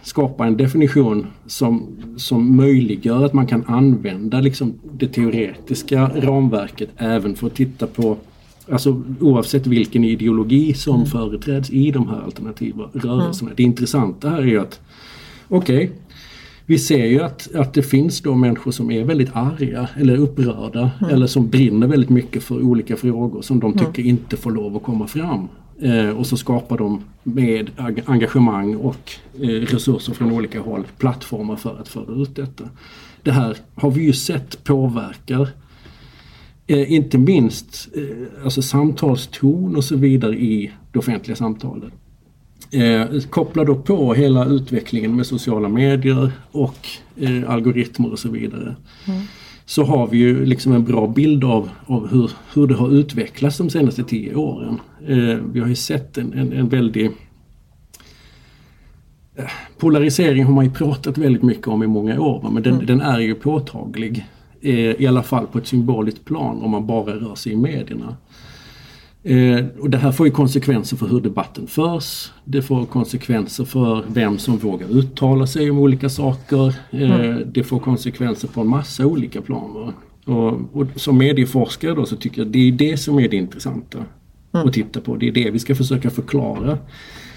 skapa en definition som, som möjliggör att man kan använda liksom det teoretiska ramverket även för att titta på, alltså oavsett vilken ideologi som mm. företräds i de här alternativa rörelserna. Mm. Det intressanta här är ju att, okej, okay, vi ser ju att, att det finns då människor som är väldigt arga eller upprörda mm. eller som brinner väldigt mycket för olika frågor som de tycker mm. inte får lov att komma fram. Eh, och så skapar de med engagemang och eh, resurser från olika håll plattformar för att föra ut detta. Det här har vi ju sett påverkar Eh, inte minst eh, alltså samtalston och så vidare i det offentliga samtalet. Eh, kopplar då på hela utvecklingen med sociala medier och eh, algoritmer och så vidare. Mm. Så har vi ju liksom en bra bild av, av hur, hur det har utvecklats de senaste tio åren. Eh, vi har ju sett en, en, en väldig... Polarisering har man ju pratat väldigt mycket om i många år, men den, mm. den är ju påtaglig. I alla fall på ett symboliskt plan om man bara rör sig i medierna. Eh, och det här får ju konsekvenser för hur debatten förs. Det får konsekvenser för vem som vågar uttala sig om olika saker. Eh, mm. Det får konsekvenser på en massa olika planer. Och, och som medieforskare då så tycker jag att det är det som är det intressanta mm. att titta på. Det är det vi ska försöka förklara.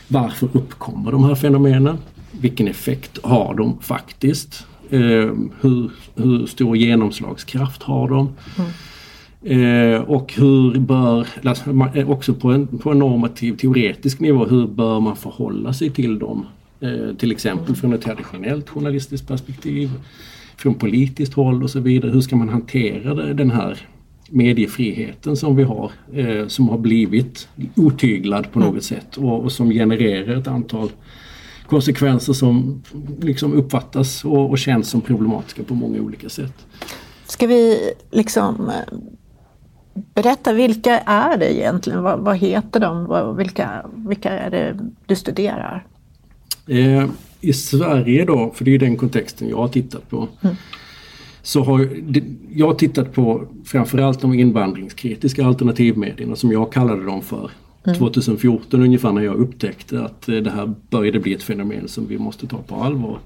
Varför uppkommer de här fenomenen? Vilken effekt har de faktiskt? Eh, hur, hur stor genomslagskraft har de mm. eh, och hur bör också på en, på en normativ teoretisk nivå, hur bör man förhålla sig till dem eh, till exempel mm. från ett traditionellt journalistiskt perspektiv, från politiskt håll och så vidare. Hur ska man hantera det, den här mediefriheten som vi har eh, som har blivit otyglad på mm. något sätt och, och som genererar ett antal konsekvenser som liksom uppfattas och, och känns som problematiska på många olika sätt. Ska vi liksom berätta, vilka är det egentligen? Vad, vad heter de? Vad, vilka, vilka är det du studerar? Eh, I Sverige då, för det är ju den kontexten jag har tittat på, mm. så har jag har tittat på framförallt de invandringskritiska alternativmedierna som jag kallade dem för. Mm. tjugohundrafjorton ungefär, när jag upptäckte att det här började bli ett fenomen som vi måste ta på allvar.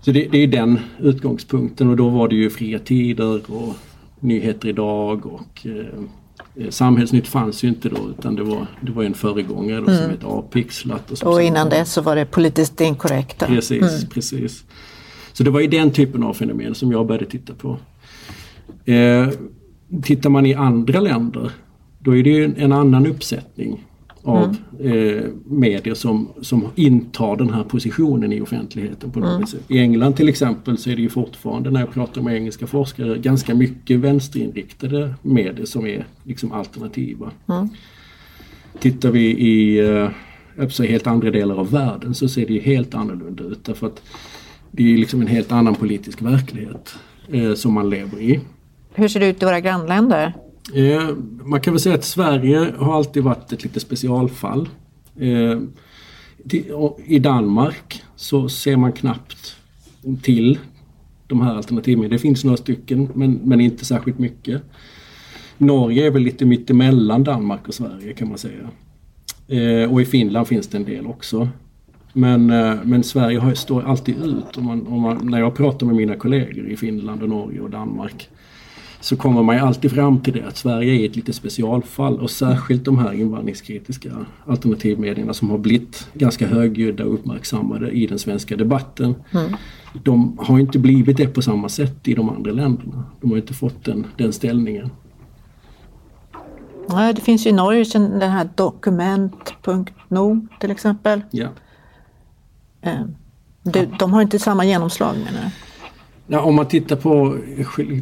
Så det, det är den utgångspunkten, och då var det ju Fria Tider och Nyheter idag och eh, Samhällsnytt fanns ju inte då, utan det var, det var en föregångare då, mm. som hette A-pixlat. Och, och innan det så var det politiskt inkorrekt. Precis, mm. precis. Så det var ju den typen av fenomen som jag började titta på. Eh, tittar man i andra länder, då är det en annan uppsättning av mm. eh, medier som, som intar den här positionen i offentligheten på något mm. sätt. I England till exempel så är det ju fortfarande, när jag pratar med engelska forskare, ganska mycket vänsterinriktade medier som är liksom alternativa. Mm. Tittar vi i eh, helt andra delar av världen så ser det ju helt annorlunda ut, därför att det är liksom en helt annan politisk verklighet eh, som man lever i. Hur ser det ut i våra grannländer? Eh, man kan väl säga att Sverige har alltid varit ett lite specialfall. Eh, till, I Danmark så ser man knappt till de här alternativen. Det finns några stycken, men, men inte särskilt mycket. Norge är väl lite mitt emellan Danmark och Sverige, kan man säga. Eh, och i Finland finns det en del också. Men, eh, men Sverige har, står alltid ut. Om man, om man, när jag pratar med mina kollegor i Finland och Norge och Danmark, så kommer man ju alltid fram till det, att Sverige är ett lite specialfall, och särskilt de här invandringskritiska alternativmedierna som har blivit ganska högljudda och uppmärksammade i den svenska debatten. Mm. De har inte blivit det på samma sätt i de andra länderna. De har inte fått den, den ställningen. Ja, det finns ju i Norge den här dokument punkt no till exempel. Ja. De, de har inte samma genomslag, menar du? Ja, om man tittar på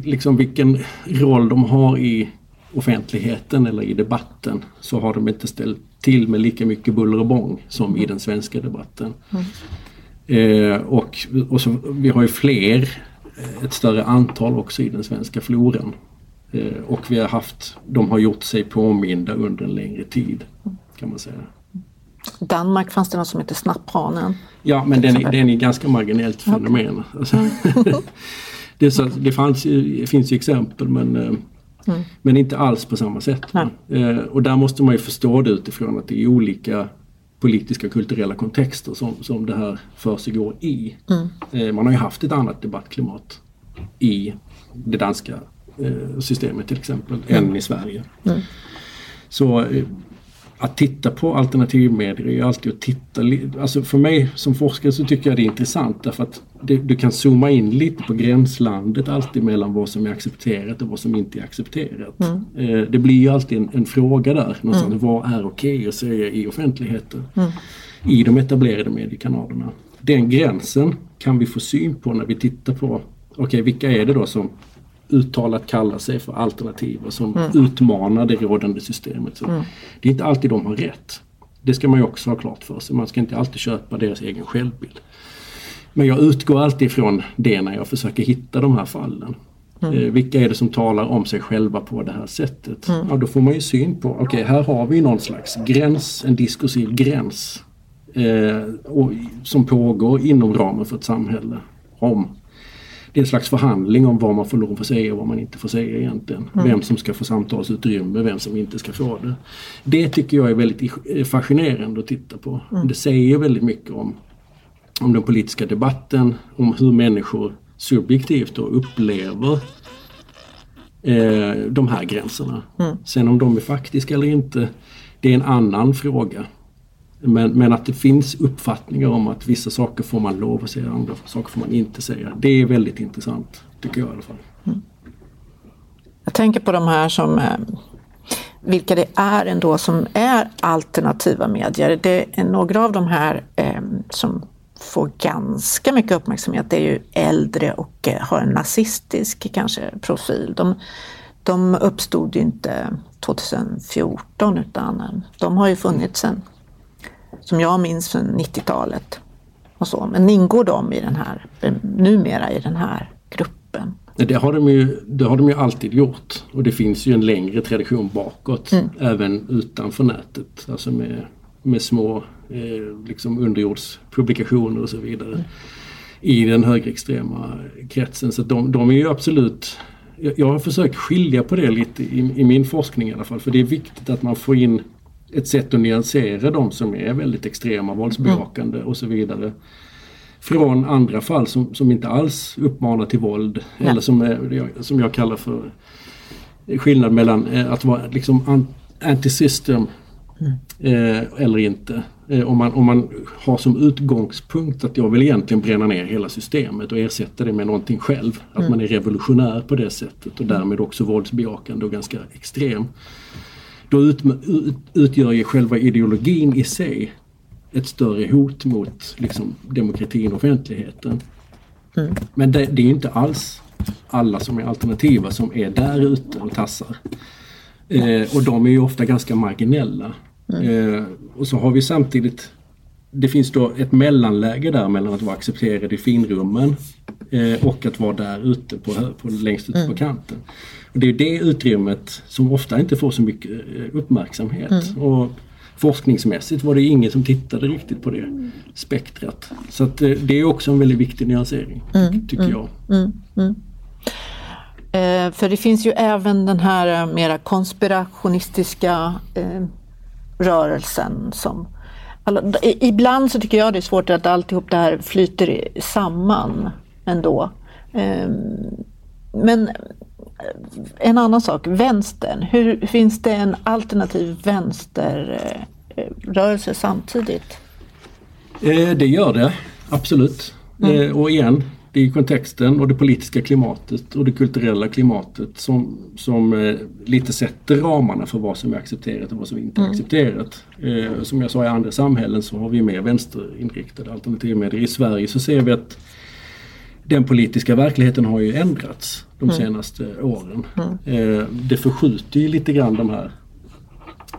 liksom vilken roll de har i offentligheten eller i debatten, så har de inte ställt till med lika mycket buller och bång som i den svenska debatten. Mm. Eh, och, och så, vi har ju fler, ett större antal också i den svenska floran. Eh, och vi har haft, de har gjort sig påminda under en längre tid, kan man säga. Danmark fanns det något som heter snapphanen. Ja, men den, den är ganska marginellt fenomen. Alltså, det, är så, det, fanns, det finns ju exempel, men, mm. men inte alls på samma sätt. Eh, och där måste man ju förstå det utifrån att det är olika politiska och kulturella kontexter som, som det här försiggår i. Mm. Eh, man har ju haft ett annat debattklimat i det danska eh, systemet till exempel, mm. än i Sverige. Mm. Så... Eh, Att titta på alternativmedier är ju alltid att titta... Alltså för mig som forskare så tycker jag det är intressant, därför att det, du kan zooma in lite på gränslandet alltid mellan vad som är accepterat och vad som inte är accepterat. Mm. Eh, det blir ju alltid en, en fråga där, någonstans, mm. vad är okej att säga i offentligheten, mm. i de etablerade mediekanalerna. Den gränsen kan vi få syn på när vi tittar på, okej, okay, vilka är det då som uttalat kallar sig för alternativ och som mm. utmanar det rådande systemet. Så mm. det är inte alltid de har rätt. Det ska man ju också ha klart för sig. Man ska inte alltid köpa deras egen självbild. Men jag utgår alltid ifrån det när jag försöker hitta de här fallen. Mm. Eh, vilka är det som talar om sig själva på det här sättet? Mm. Ja, då får man ju syn på, okej, okay, här har vi någon slags gräns, en diskursiv gräns eh, och, som pågår inom ramen för ett samhälle om. Det är en slags förhandling om vad man får lov att säga och vad man inte får säga egentligen. Mm. Vem som ska få samtalsutrymme, vem som inte ska få det. Det tycker jag är väldigt fascinerande att titta på. Mm. Det säger väldigt mycket om, om den politiska debatten, om hur människor subjektivt då upplever eh, de här gränserna. Mm. Sen om de är faktiska eller inte, det är en annan fråga. Men, men att det finns uppfattningar om att vissa saker får man lov att säga, andra saker får man inte säga. Det är väldigt intressant, tycker jag i alla fall. Mm. Jag tänker på de här som, vilka det är ändå som är alternativa medier. Det är några av de här eh, som får ganska mycket uppmärksamhet. Det är ju äldre och har en nazistisk kanske profil. De, de uppstod ju inte tjugo fjorton, utan de har ju funnits sedan, som jag minns, från nittiotalet och så. Men ingår de i den här, numera i den här gruppen? Det har de ju, det har de ju alltid gjort. Och det finns ju en längre tradition bakåt, mm. även utanför nätet. Alltså med, med små eh, liksom underjordspublikationer och så vidare. Mm. I den högerextrema kretsen. Så de, de är ju absolut... Jag, jag har försökt skilja på det lite i, i min forskning i alla fall. För det är viktigt att man får in ett sätt att nyansera de som är väldigt extrema, våldsbejakande mm. och så vidare, från andra fall som, som inte alls uppmanar till våld. Nej. Eller som, är, som jag kallar för skillnad mellan att vara liksom anti-system mm. eh, eller inte. Eh, om, man, om man har som utgångspunkt att jag vill egentligen bränna ner hela systemet och ersätta det med någonting själv. Att mm. man är revolutionär på det sättet och därmed också våldsbejakande och ganska extrem. Då ut, ut, utgör ju själva ideologin i sig ett större hot mot liksom, demokratin och offentligheten. Mm. Men det, det är ju inte alls alla som är alternativa som är där ute och tassar. Eh, och de är ju ofta ganska marginella. Mm. Eh, och så har vi samtidigt, det finns då ett mellanläge där mellan att vara accepterad i finrummen eh, och att vara där ute på, på, längst ut mm. på kanten. Det är det utrymmet som ofta inte får så mycket uppmärksamhet. Mm. Och forskningsmässigt var det ingen som tittade riktigt på det spektrat. Så att det är också en väldigt viktig nyansering, mm. tycker mm. jag. Mm. Mm. Eh, för det finns ju även den här mera konspirationistiska eh, rörelsen. Som, alla, ibland så tycker jag det är svårt att alltihop det här flyter samman ändå. Eh, men... En annan sak, vänstern. Hur finns det en alternativ vänsterrörelse samtidigt? Eh, det gör det, absolut. Mm. Eh, och igen, Det är kontexten och det politiska klimatet och det kulturella klimatet som, som eh, lite sätter ramarna för vad som är accepterat och vad som inte är mm. accepterat. Eh, som jag sa, i andra samhällen så har vi mer vänsterinriktade alternativmedier. I Sverige så ser vi att den politiska verkligheten har ju ändrats de mm. senaste åren. Mm. Eh, det förskjuter ju lite grann de här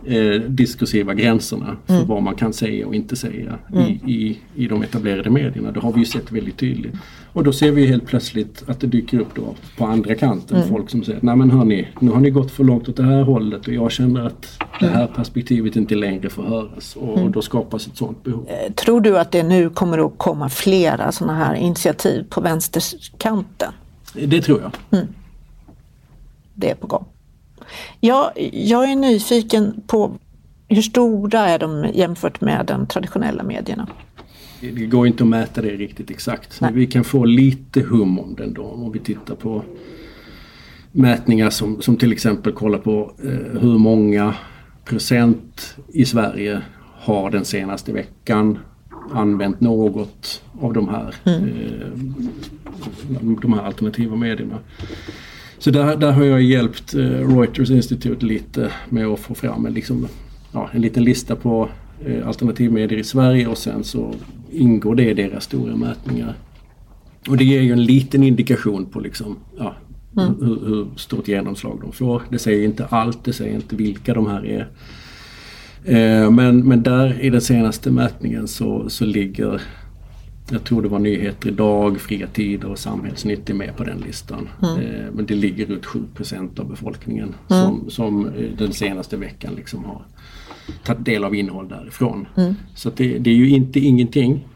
eh, diskursiva gränserna för mm. vad man kan säga och inte säga mm. i, i, i de etablerade medierna. Det har vi ju sett väldigt tydligt. Och då ser vi helt plötsligt att det dyker upp då på andra kanten mm. folk som säger nej men hörni, nu har ni gått för långt åt det här hållet och jag känner att det här perspektivet inte längre får höras och mm. då skapas ett sådant behov. Tror du att det nu kommer att komma flera sådana här initiativ på vänsterkanten? Det tror jag. Mm. Det är på gång. Jag, jag är nyfiken på hur stora är de jämfört med de traditionella medierna? Det går inte att mäta det riktigt exakt. Nej. Vi kan få lite hum om den då. Om vi tittar på mätningar som, som till exempel kollar på eh, hur många procent i Sverige har den senaste veckan använt något av de här, mm. eh, de här alternativa medierna. Så där, där har jag hjälpt eh, Reuters Institute lite med att få fram en, liksom, ja, en liten lista på eh, alternativmedier i Sverige och sen så ingår det i deras stora mätningar. Och det ger ju en liten indikation på liksom, ja, mm. hur, hur stort genomslag de får. Det säger inte allt, det säger inte vilka de här är. Eh, men, men där i den senaste mätningen så, så ligger, jag tror det var Nyheter idag, Fria Tider och Samhällsnytt är med på den listan. Mm. Eh, men det ligger ut sju procent av befolkningen mm. som, som den senaste veckan liksom har tagit del av innehåll därifrån. Mm. Så att det, det är ju inte ingenting.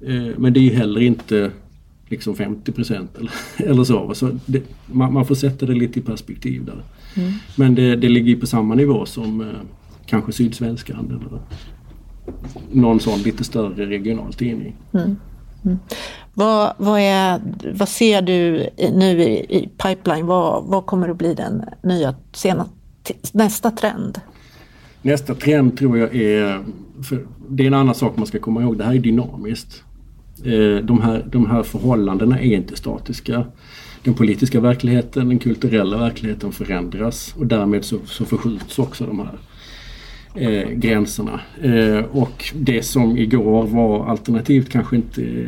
Eh, men det är ju heller inte liksom femtio procent eller, eller så. Så det, man, man får sätta det lite i perspektiv där. Mm. Men det, det ligger ju på samma nivå som eh, kanske Sydsvenskan eller någon sån lite större regional tidning. Mm. Mm. Vad, vad, är, vad ser du nu i, i pipeline? Vad, vad kommer att bli den nya sena, nästa trend? Nästa trend tror jag är, för det är en annan sak man ska komma ihåg, det här är dynamiskt. De här, de här förhållandena är inte statiska. Den politiska verkligheten, den kulturella verkligheten förändras och därmed så, så förskjuts också de här Eh, gränserna. Eh, och det som igår var alternativt kanske inte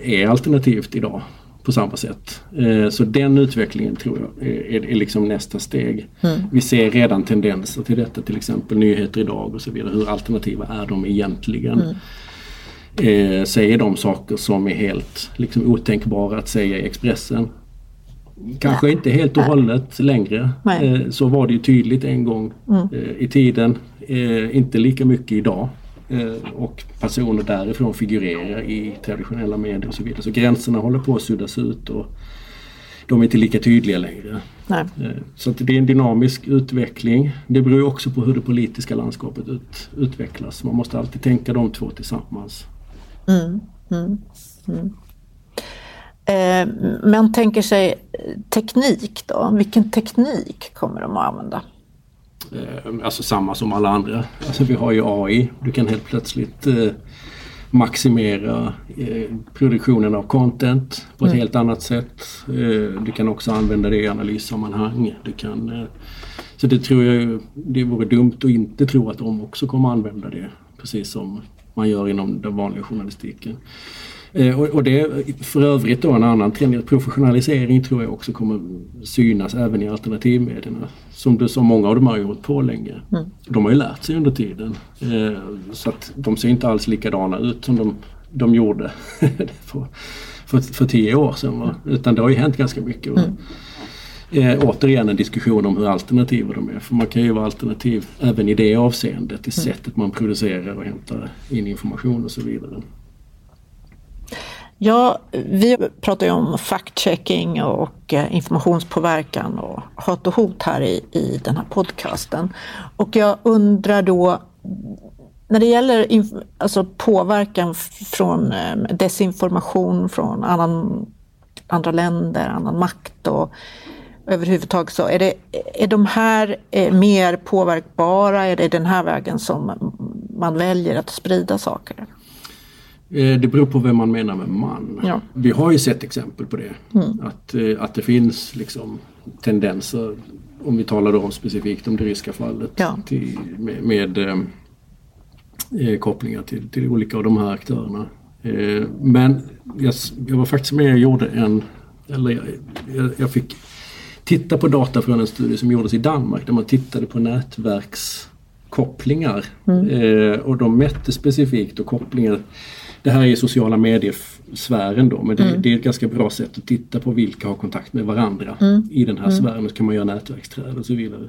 eh, är alternativt idag på samma sätt. Eh, så den utvecklingen tror jag är, är liksom nästa steg. Mm. Vi ser redan tendenser till detta, till exempel Nyheter idag och så vidare. Hur alternativa är de egentligen? Mm. Eh, säger de saker som är helt liksom, otänkbara att säga i Expressen? Kanske Nej. Inte helt och hållet Nej. Längre. Nej. Så var det ju tydligt en gång mm. i tiden. Inte lika mycket idag. Och personer därifrån figurerar i traditionella medier och så vidare. Så gränserna håller på att suddas ut och de är inte lika tydliga längre. Nej. Så att det är en dynamisk utveckling. Det beror ju också på hur det politiska landskapet ut, utvecklas. Man måste alltid tänka de två tillsammans. Mm. Mm. Mm. Men tänker sig teknik då, vilken teknik kommer de att använda? Alltså samma som alla andra. Alltså vi har ju A I, du kan helt plötsligt maximera produktionen av content på ett mm. helt annat sätt. Du kan också använda det i analyssammanhang. Du kan, så det tror jag, det vore dumt att inte tro att de också kommer använda det, precis som man gör inom den vanliga journalistiken. Och det för övrigt då en annan trend, professionalisering tror jag också kommer synas även i alternativmedierna. Som du sa, många av dem har gjort på länge. Mm. De har ju lärt sig under tiden. Så att de ser inte alls likadana ut som de, de gjorde för, för, för tio år sedan. Va? Utan det har ju hänt ganska mycket. Mm. Eh, återigen en diskussion om hur alternativa de är. För man kan ju vara alternativ även i det avseendet, i sättet man producerar och hämtar in information och så vidare. Ja, vi pratar ju om fact-checking och informationspåverkan och hat och hot här i, i den här podcasten. Och jag undrar då, när det gäller inf- alltså påverkan från desinformation från annan, andra länder, annan makt och överhuvudtaget så, är, det, är de här mer påverkbara? Är det den här vägen som man väljer att sprida saker? Det beror på vem man menar med man. Ja. Vi har ju sett exempel på det. Mm. Att, att det finns liksom tendenser, om vi talar då om specifikt om det ryska fallet, ja. till, med, med eh, kopplingar till, till olika av de här aktörerna. Eh, men jag, jag var faktiskt med och gjorde en, eller jag, jag, jag fick titta på data från en studie som gjordes i Danmark, där man tittade på nätverkskopplingar mm. eh, och de mätte specifikt och kopplingar. Det här är sociala mediesfären då, men det, mm. det är ett ganska bra sätt att titta på vilka har kontakt med varandra mm. i den här mm. sfären. Så kan man göra nätverksträd och så vidare.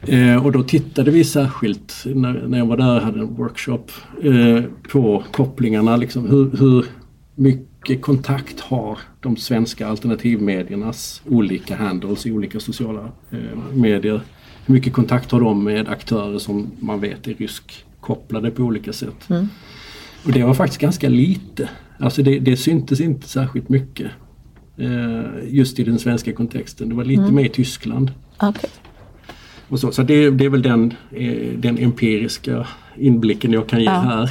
Eh, och då tittade vi särskilt, när, när jag var där hade en workshop, eh, på kopplingarna. Liksom, hur, hur mycket kontakt har de svenska alternativmediernas olika handles i olika sociala eh, medier? Hur mycket kontakt har de med aktörer som man vet är ryskkopplade på olika sätt? Mm. Och det var faktiskt ganska lite. Alltså det, det syntes inte särskilt mycket eh, just i den svenska kontexten. Det var lite mm. mer i Tyskland. Okay. Och så så det, det är väl den, eh, den empiriska inblicken jag kan ge ja. här.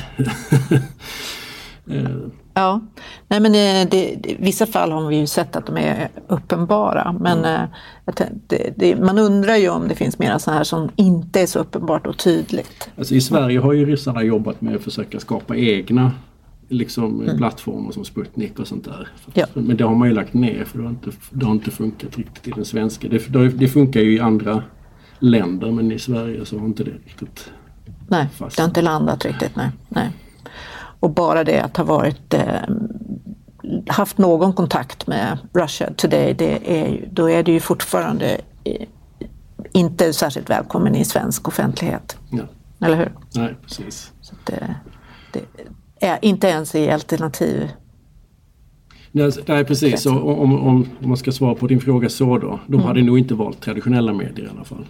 eh. Ja, nej men det, det, i vissa fall har vi ju sett att de är uppenbara. Men mm. eh, det, det, man undrar ju om det finns mera så här som inte är så uppenbart och tydligt. Alltså i Sverige har ju ryssarna jobbat med att försöka skapa egna liksom, mm. plattformar som Sputnik och sånt där. Ja. Men det har man ju lagt ner för det har inte, det har inte funkat riktigt i den svenska. Det, det funkar ju i andra länder men i Sverige så har inte det riktigt Nej, fast. det har inte landat riktigt, nej. nej. Och bara det att ha varit, eh, haft någon kontakt med Russia Today, det är ju, då är det ju fortfarande inte särskilt välkommen i svensk offentlighet. Ja. Eller hur? Nej, precis. Så det, det är inte ens i alternativ. Nej, nej precis. Om, om, om man ska svara på din fråga så då, de mm. hade nog inte valt traditionella medier i alla fall.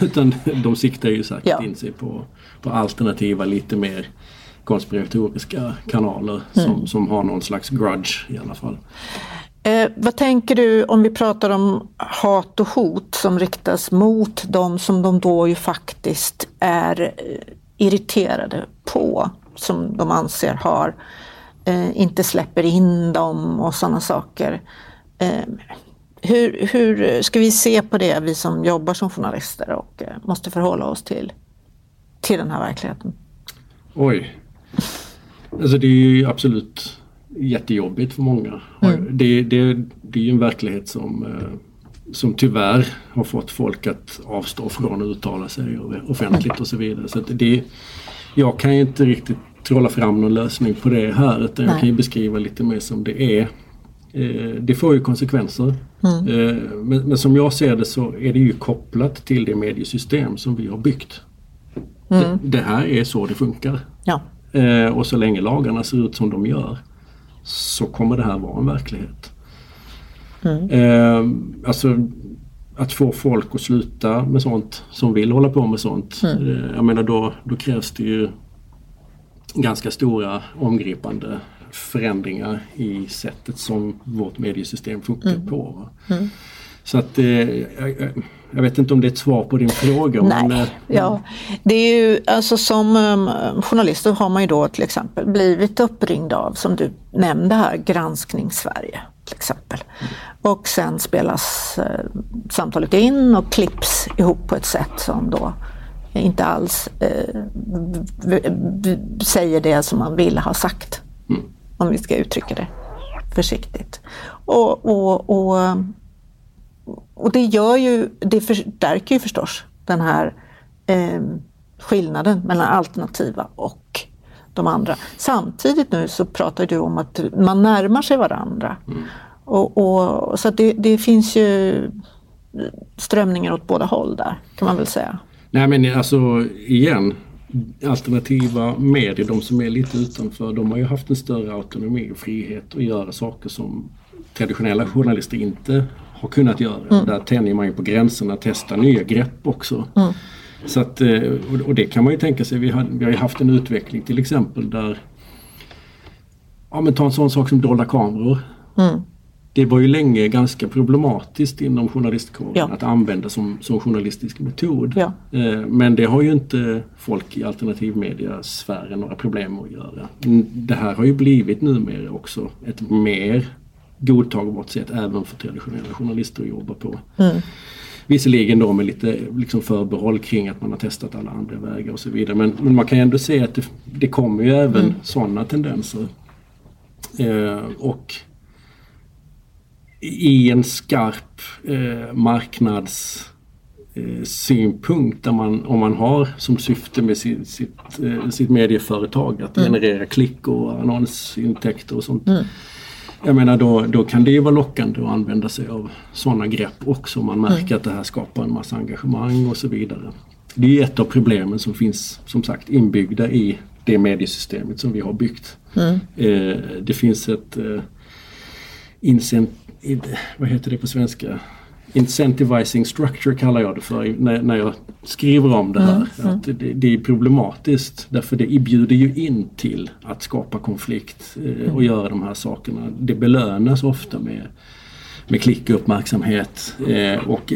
Utan de siktar ju säkert ja. in sig på, på alternativa, lite mer konspiratoriska kanaler mm. som, som har någon slags grudge i alla fall. Eh, vad tänker du om vi pratar om hat och hot som riktas mot dem som de då ju faktiskt är irriterade på, som de anser har eh, inte släpper in dem och sådana saker. Eh, hur, hur ska vi se på det, vi som jobbar som journalister och eh, måste förhålla oss till, till den här verkligheten? Oj, alltså det är ju absolut jättejobbigt för många. Mm. Det, det, det är ju en verklighet som, som tyvärr har fått folk att avstå från att uttala sig offentligt och så vidare. Så att det, jag kan ju inte riktigt trolla fram någon lösning på det här utan jag kan ju beskriva lite mer som det är. Det får ju konsekvenser. Mm. Men, men som jag ser det så är det ju kopplat till det mediesystem som vi har byggt. Mm. Det, det här är så det funkar. Ja. Eh, och så länge lagarna ser ut som de gör så kommer det här vara en verklighet. Mm. Eh, alltså att få folk att sluta med sånt som vill hålla på med sånt. Mm. Eh, jag menar då, då krävs det ju ganska stora omgripande förändringar i sättet som vårt mediesystem funkar mm. på. Mm. Så att eh, jag, jag vet inte om det är ett svar på din fråga. Nej, men, ja. Det är ju, alltså som um, journalist har man ju då till exempel blivit uppringd av, som du nämnde här, Granskning Sverige till exempel. Mm. Och sen spelas eh, samtalet in och klipps ihop på ett sätt som då inte alls eh, v- v- säger det som man vill ha sagt. Mm. Om vi ska uttrycka det försiktigt. Och... och, och Och det gör ju, det förstärker ju förstås den här eh, skillnaden mellan alternativa och de andra. Samtidigt nu så pratar du om att man närmar sig varandra. Mm. Och, och, så att det, det finns ju strömningar åt båda håll där, kan man väl säga. Nej men alltså igen, alternativa medier, de som är lite utanför, de har ju haft en större autonomi och frihet att göra saker som traditionella journalister inte har kunnat göra. Mm. Där tänjer man ju på gränserna, testar nya grepp också. Mm. Så att, och det kan man ju tänka sig, vi har, vi har ju haft en utveckling till exempel där, ja men ta en sån sak som dolda kameror. Mm. det var ju länge ganska problematiskt inom journalistkåren ja. att använda som, som journalistisk metod. Ja. Men det har ju inte folk i alternativmediasfären några problem att göra. Det här har ju blivit numera också ett mer godtagbart sätt även för traditionella journalister att jobba på. Mm. Visserligen då med lite liksom förbehåll kring att man har testat alla andra vägar och så vidare. Men, men man kan ändå se att det, det kommer ju även mm. sådana tendenser. Eh, och i en skarp eh, marknadssynpunkt eh, där man, om man har som syfte med sitt, sitt, eh, sitt medieföretag att mm. generera klick och annonsintäkter och sånt. Mm. Jag menar då, då kan det ju vara lockande att använda sig av sådana grepp också. Man märker mm. att det här skapar en massa engagemang och så vidare. Det är ett av problemen som finns som sagt inbyggda i det mediesystemet som vi har byggt. Mm. Eh, det finns ett eh, incent, vad heter det på svenska? Incentivizing structure kallar jag det för när, när jag skriver om det här. Mm. Mm. Att det, det är problematiskt därför det bjuder ju in till att skapa konflikt eh, och göra de här sakerna. Det belönas ofta med, med klick och uppmärksamhet eh, och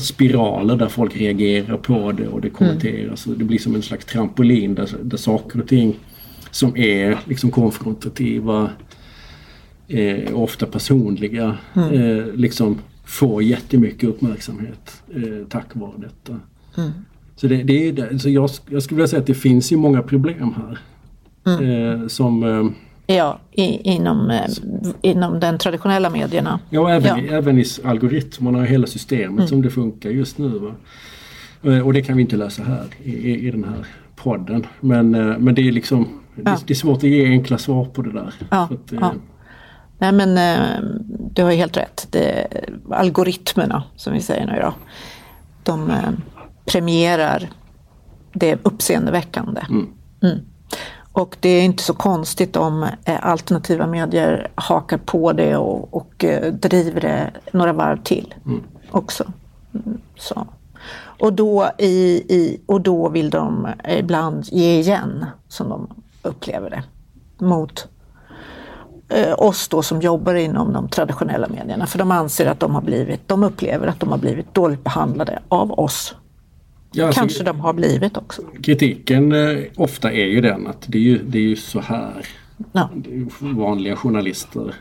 spiraler där folk reagerar på det och det kommenteras. Mm. Och det blir som en slags trampolin där, där saker och ting som är liksom konfrontativa, eh, ofta personliga, mm. eh, liksom får jättemycket uppmärksamhet eh, tack vare detta. Mm. Så, det, det är det. Så jag, jag skulle vilja säga att det finns ju många problem här. Mm. Eh, som, eh, ja, i, inom, eh, inom den traditionella medierna. Ja, även, ja. även i algoritmerna och hela systemet mm. som det funkar just nu. Va? Eh, och det kan vi inte lösa här i, i den här podden. Men, eh, men det är liksom ja. det, det är svårt att ge enkla svar på det där. Ja, för att, eh, ja. Nej, men du har ju helt rätt. Det, algoritmerna som vi säger nu då, de premierar det uppseendeväckande. Mm. Mm. Och det är inte så konstigt om alternativa medier hakar på det och, och driver det några varv till mm. också. Så. Och, då i, i, och då vill de ibland ge igen som de upplever det mot oss då som jobbar inom de traditionella medierna, för de anser att de har blivit, de upplever att de har blivit dåligt behandlade av oss. Ja, alltså, kanske de har blivit också. Kritiken eh, ofta är ju den att det är ju, det är ju så här ja. vanliga journalister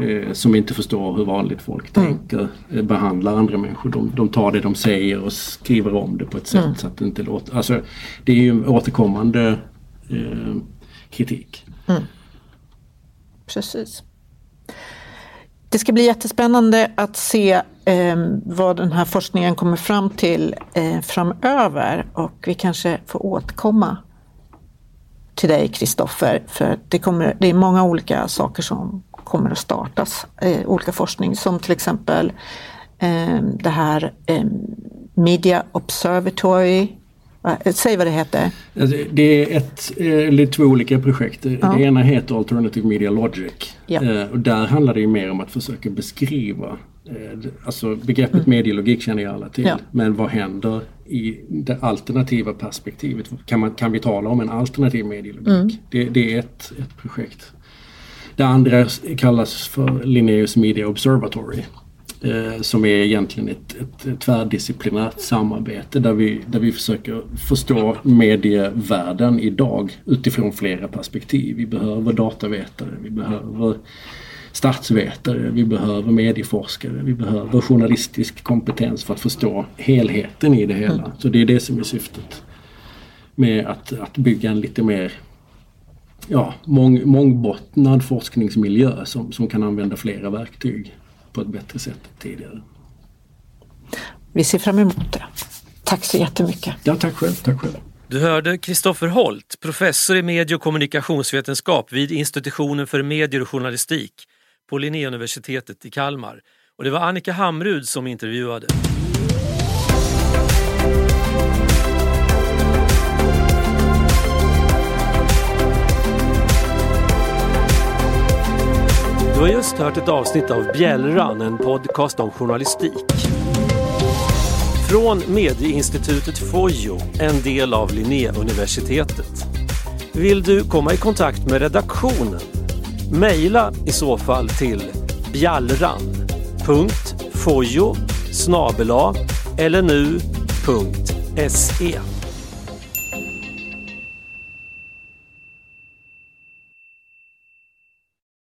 eh, som inte förstår hur vanligt folk mm. tänker, eh, behandlar andra människor. De, de tar det de säger och skriver om det på ett sätt mm. så att det inte låter. Alltså, det är ju återkommande eh, kritik. Mm. Precis. Det ska bli jättespännande att se eh, vad den här forskningen kommer fram till eh, framöver, och vi kanske får återkomma till dig, Kristoffer, för det, kommer, det är många olika saker som kommer att startas, eh, olika forskning som till exempel eh, det här eh, Media Observatory. Säg vad det heter. Det är ett, eller två olika projekt. Ja. Det ena heter Alternative Media Logic. Ja. Och där handlar det ju mer om att försöka beskriva. Alltså begreppet mm. medielogik känner ju alla till. Ja. Men vad händer i det alternativa perspektivet? Kan, man, kan vi tala om en alternativ medielogik? Mm. Det, det är ett, ett projekt. Det andra kallas för Linnaeus Media Observatory. Eh, som är egentligen ett, ett, ett tvärdisciplinärt samarbete där vi, där vi försöker förstå medievärlden idag utifrån flera perspektiv. Vi behöver datavetare, vi behöver statsvetare, vi behöver medieforskare, vi behöver journalistisk kompetens för att förstå helheten i det hela. Så det är det som är syftet med att, att bygga en lite mer ja, mång, mångbottnad forskningsmiljö som, som kan använda flera verktyg på ett bättre sätt tidigare. Vi ser fram emot det. Tack så jättemycket. Ja, tack själv, tack själv. Du hörde Kristoffer Holt, professor i medie- och kommunikationsvetenskap vid Institutionen för medier och journalistik på Linnéuniversitetet i Kalmar. Och det var Annika Hamrud som intervjuade. Du har just hört ett avsnitt av Bjällran, en podcast om journalistik. Från Medieinstitutet FOJO, en del av Linnéuniversitetet. Vill du komma i kontakt med redaktionen? Mejla i så fall till bjällran punkt fojo snabel-a eller nu punkt se.